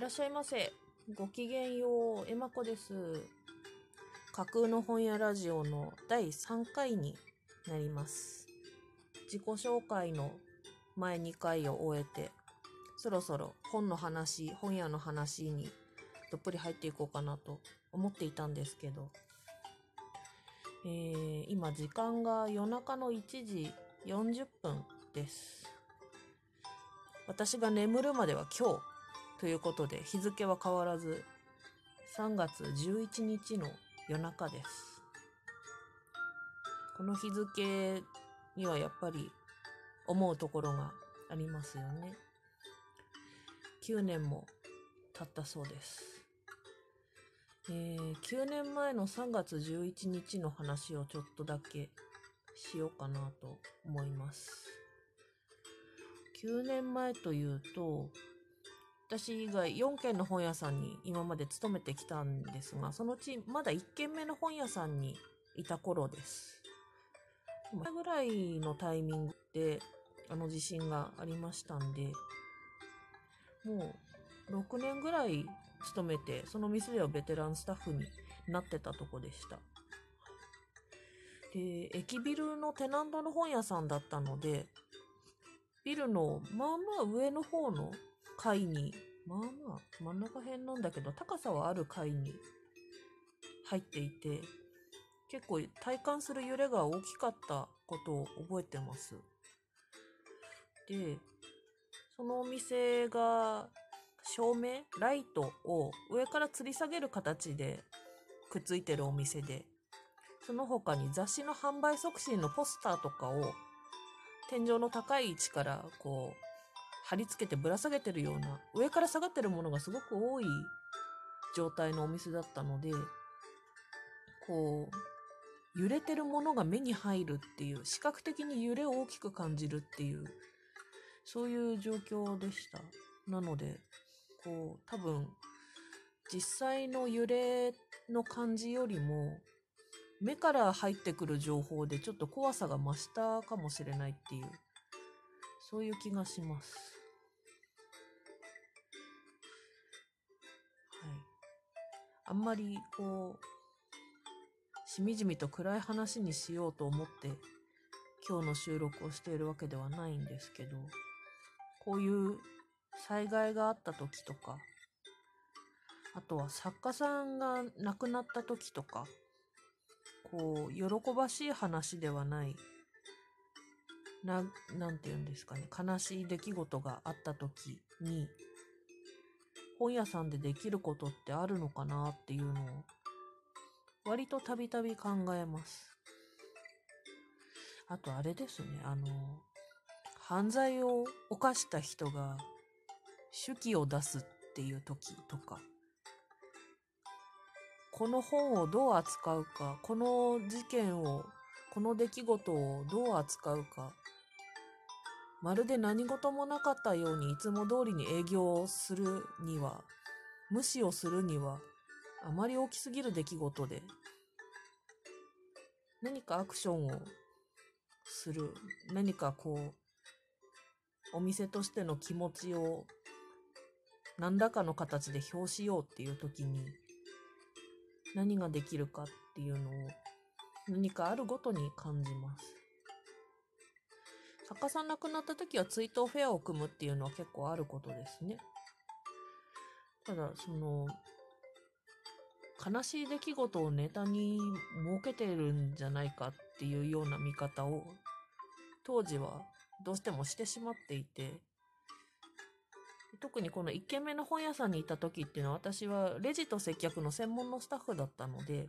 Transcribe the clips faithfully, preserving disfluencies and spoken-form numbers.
いらっしゃいませ。ごきげんよう、えまこです。架空の本屋ラジオのだいさんかいになります。自己紹介の前にかいを終えて、そろそろ本の話、本屋の話にどっぷり入っていこうかなと思っていたんですけど、えー、今時間が夜中のいちじよんじゅっぷんです。私が眠るまでは今日ということで、日付は変わらずさんがつじゅういちにちの夜中です。この日付にはやっぱり思うところがありますよね。きゅうねんも経ったそうです。えー、きゅうねんまえのさんがつじゅういちにちの話をちょっとだけしようかなと思います。きゅうねんまえというと、私以外よんけんの本屋さんに今まで勤めてきたんですが、そのうちまだいっけんめの本屋さんにいた頃です。前ぐらいのタイミングであの地震がありましたんで、もうろくねんぐらい勤めて、その店ではベテランスタッフになってたとこでした。で、駅ビルのテナントの本屋さんだったので、ビルのまあまあ上の方の階に、まあまあ真ん中辺なんだけど高さはある階に入っていて、結構体感する揺れが大きかったことを覚えてます。で、そのお店が照明ライトを上から吊り下げる形でくっついてるお店で、その他に雑誌の販売促進のポスターとかを天井の高い位置からこう貼り付けてぶら下げてるような、上から下がってるものがすごく多い状態のお店だったので、こう揺れてるものが目に入るっていう、視覚的に揺れを大きく感じるっていう、そういう状況でした。なのでこう多分実際の揺れの感じよりも目から入ってくる情報でちょっと怖さが増したかもしれないっていう、そういう気がします。はい、あんまりこうしみじみと暗い話にしようと思って今日の収録をしているわけではないんですけど、こういう災害があった時とか、あとは作家さんが亡くなった時とか、こう喜ばしい話ではない、な、なんていうんですかね、悲しい出来事があった時に本屋さんでできることってあるのかなっていうのを割とたびたび考えます。あとあれですね、あの犯罪を犯した人が手記を出すっていう時とか、この本をどう扱うか、この事件を、この出来事をどう扱うか、まるで何事もなかったようにいつも通りに営業をするには、無視をするには、あまり大きすぎる出来事で、何かアクションをする、何かこう、お店としての気持ちを何らかの形で表しようっていう時に、何ができるかっていうのを何かあるごとに感じます。作家さん亡くなった時は追悼フェアを組むっていうのは結構あることですね。ただその悲しい出来事をネタに設けてるんじゃないかっていうような見方を当時はどうしてもしてしまっていて、特にこのいっけんめの本屋さんにいた時っていうのは、私はレジと接客の専門のスタッフだったので、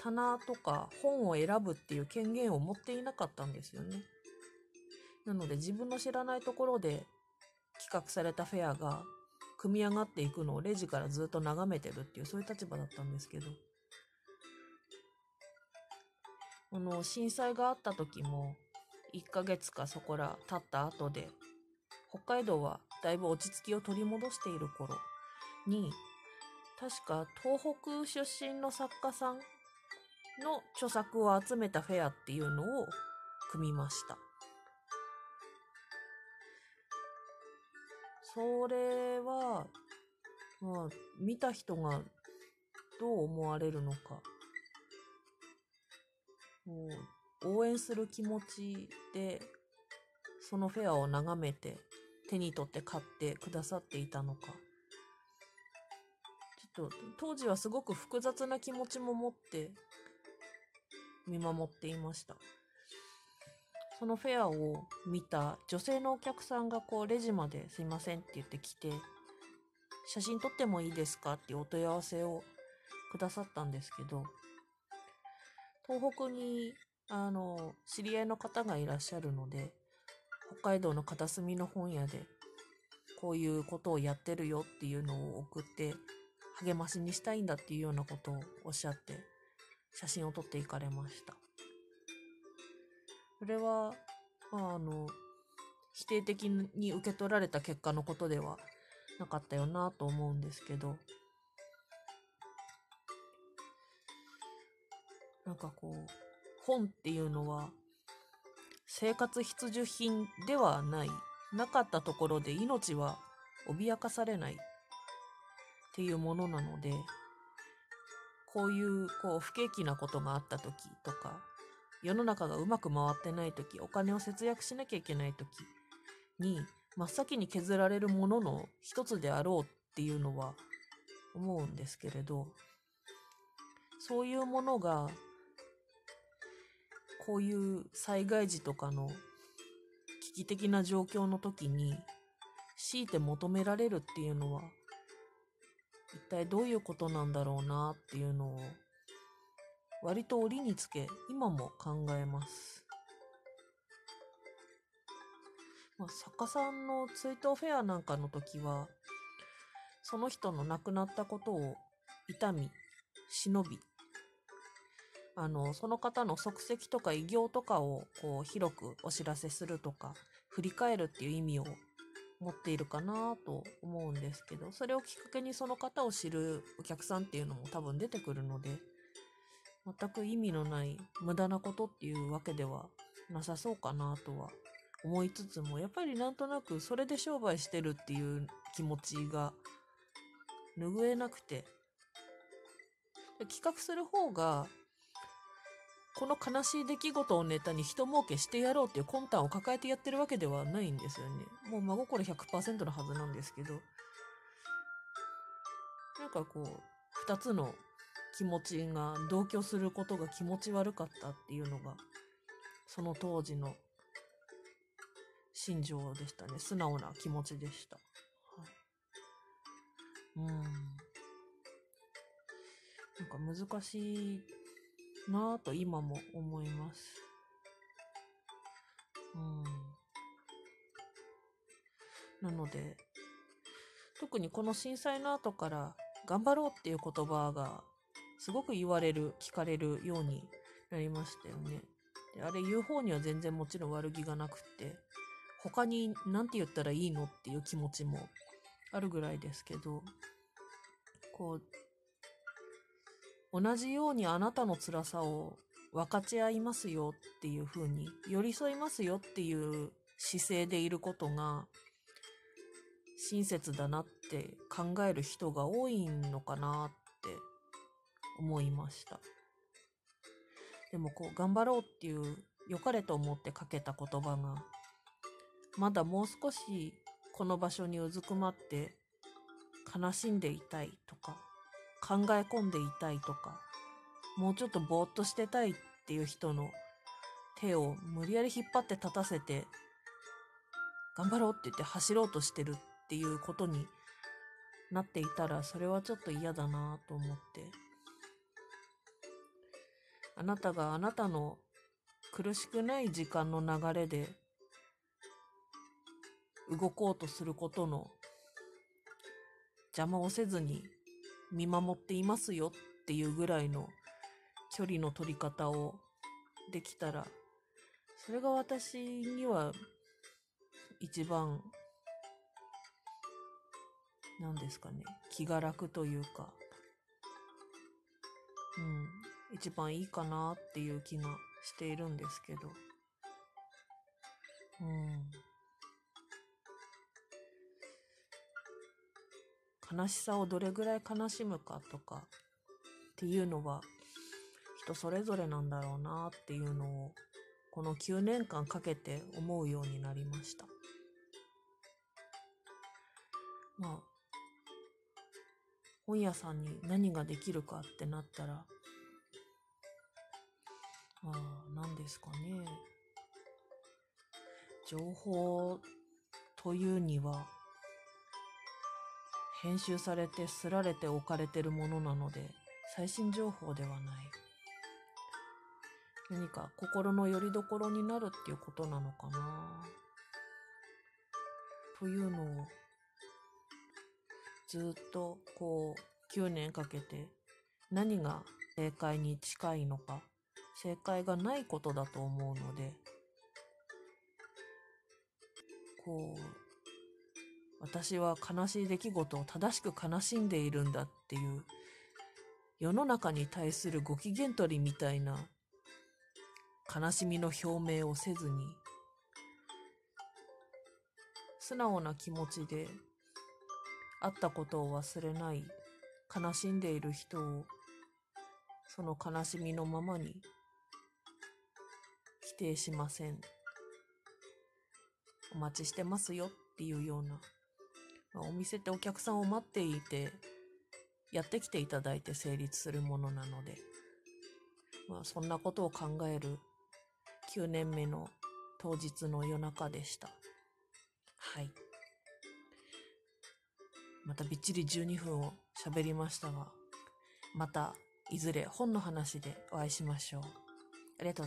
棚とか本を選ぶっていう権限を持っていなかったんですよね。なので自分の知らないところで企画されたフェアが組み上がっていくのをレジからずっと眺めてるっていう、そういう立場だったんですけど、あの震災があった時もいっかげつかそこら経った後で、北海道はだいぶ落ち着きを取り戻している頃に、確か東北出身の作家さんの著作を集めたフェアっていうのを組みました。それは、まあ、見た人がどう思われるのか、もう応援する気持ちでそのフェアを眺めて手に取って買ってくださっていたのか、ちょっと当時はすごく複雑な気持ちも持って見守っていました。そのフェアを見た女性のお客さんがこうレジまですいませんって言って来て、写真撮ってもいいですかっていうお問い合わせをくださったんですけど、東北にあの知り合いの方がいらっしゃるので、北海道の片隅の本屋でこういうことをやってるよっていうのを送って励ましにしたいんだっていうようなことをおっしゃって写真を撮っていかれました。それは、まあ、あの否定的に受け取られた結果のことではなかったよなと思うんですけど、なんかこう本っていうのは生活必需品ではない、なかったところで命は脅かされないっていうものなので、こういうこう不景気なことがあった時とか、世の中がうまく回ってない時、お金を節約しなきゃいけない時に真っ先に削られるものの一つであろうっていうのは思うんですけれど、そういうものがこういう災害時とかの危機的な状況の時に強いて求められるっていうのは一体どういうことなんだろうなっていうのを割と折につけ今も考えます。まあ、作家さんの追悼フェアなんかの時はその人の亡くなったことを悼み忍び、あのその方の足跡とか偉業とかをこう広くお知らせするとか振り返るっていう意味を持っているかなと思うんですけど、それをきっかけにその方を知るお客さんっていうのも多分出てくるので、全く意味のない無駄なことっていうわけではなさそうかなとは思いつつも、やっぱりなんとなくそれで商売してるっていう気持ちが拭えなくて、企画する方がこの悲しい出来事をネタに人儲けしてやろうっていう魂胆を抱えてやってるわけではないんですよね。もう真心 ひゃくパーセント のはずなんですけど、なんかこう二つの気持ちが同居することが気持ち悪かったっていうのがその当時の心情でしたね。素直な気持ちでした。はい、うんなんか難しいなぁと今も思います。うん。なので、特にこの震災の後から頑張ろうっていう言葉がすごく言われる、聞かれるようになりましたよね。で、あれ言う方には全然もちろん悪気がなくって、他に何て言ったらいいのっていう気持ちもあるぐらいですけど、こう、同じようにあなたの辛さを分かち合いますよっていう風に寄り添いますよっていう姿勢でいることが親切だなって考える人が多いのかなって思いました。でもこう頑張ろうっていう良かれと思ってかけた言葉がまだもう少しこの場所にうずくまって悲しんでいたいとか考え込んでいたいとか、もうちょっとぼーっとしてたいっていう人の手を無理やり引っ張って立たせて、頑張ろうって言って走ろうとしてるっていうことになっていたら、それはちょっと嫌だなと思って。あなたがあなたの苦しくない時間の流れで動こうとすることの邪魔をせずに、見守っていますよっていうぐらいの距離の取り方をできたら、それが私には一番何ですかね、気が楽というか、うん一番いいかなっていう気がしているんですけど、うん悲しさをどれぐらい悲しむかとかっていうのは人それぞれなんだろうなっていうのをこのきゅうねんかんかけて思うようになりました。まあ本屋さんに何ができるかってなったら、まあ何ですかね、情報というには編集されて刷られて置かれてるものなので最新情報ではない。何か心の拠り所になるっていうことなのかなというのをずっとこうきゅうねんかけて何が正解に近いのか、正解がないことだと思うので、こう私は悲しい出来事を正しく悲しんでいるんだっていう世の中に対するご機嫌取りみたいな悲しみの表明をせずに素直な気持ちであったことを忘れない、悲しんでいる人をその悲しみのままに否定しません。お待ちしてますよっていうような、まあ、お店ってお客さんを待っていてやってきていただいて成立するものなので、まあ、そんなことを考えるきゅうねんめの当日の夜中でした。はい。またびっちりじゅうにふんを喋りましたが、またいずれ本の話でお会いしましょう。ありがとうございます。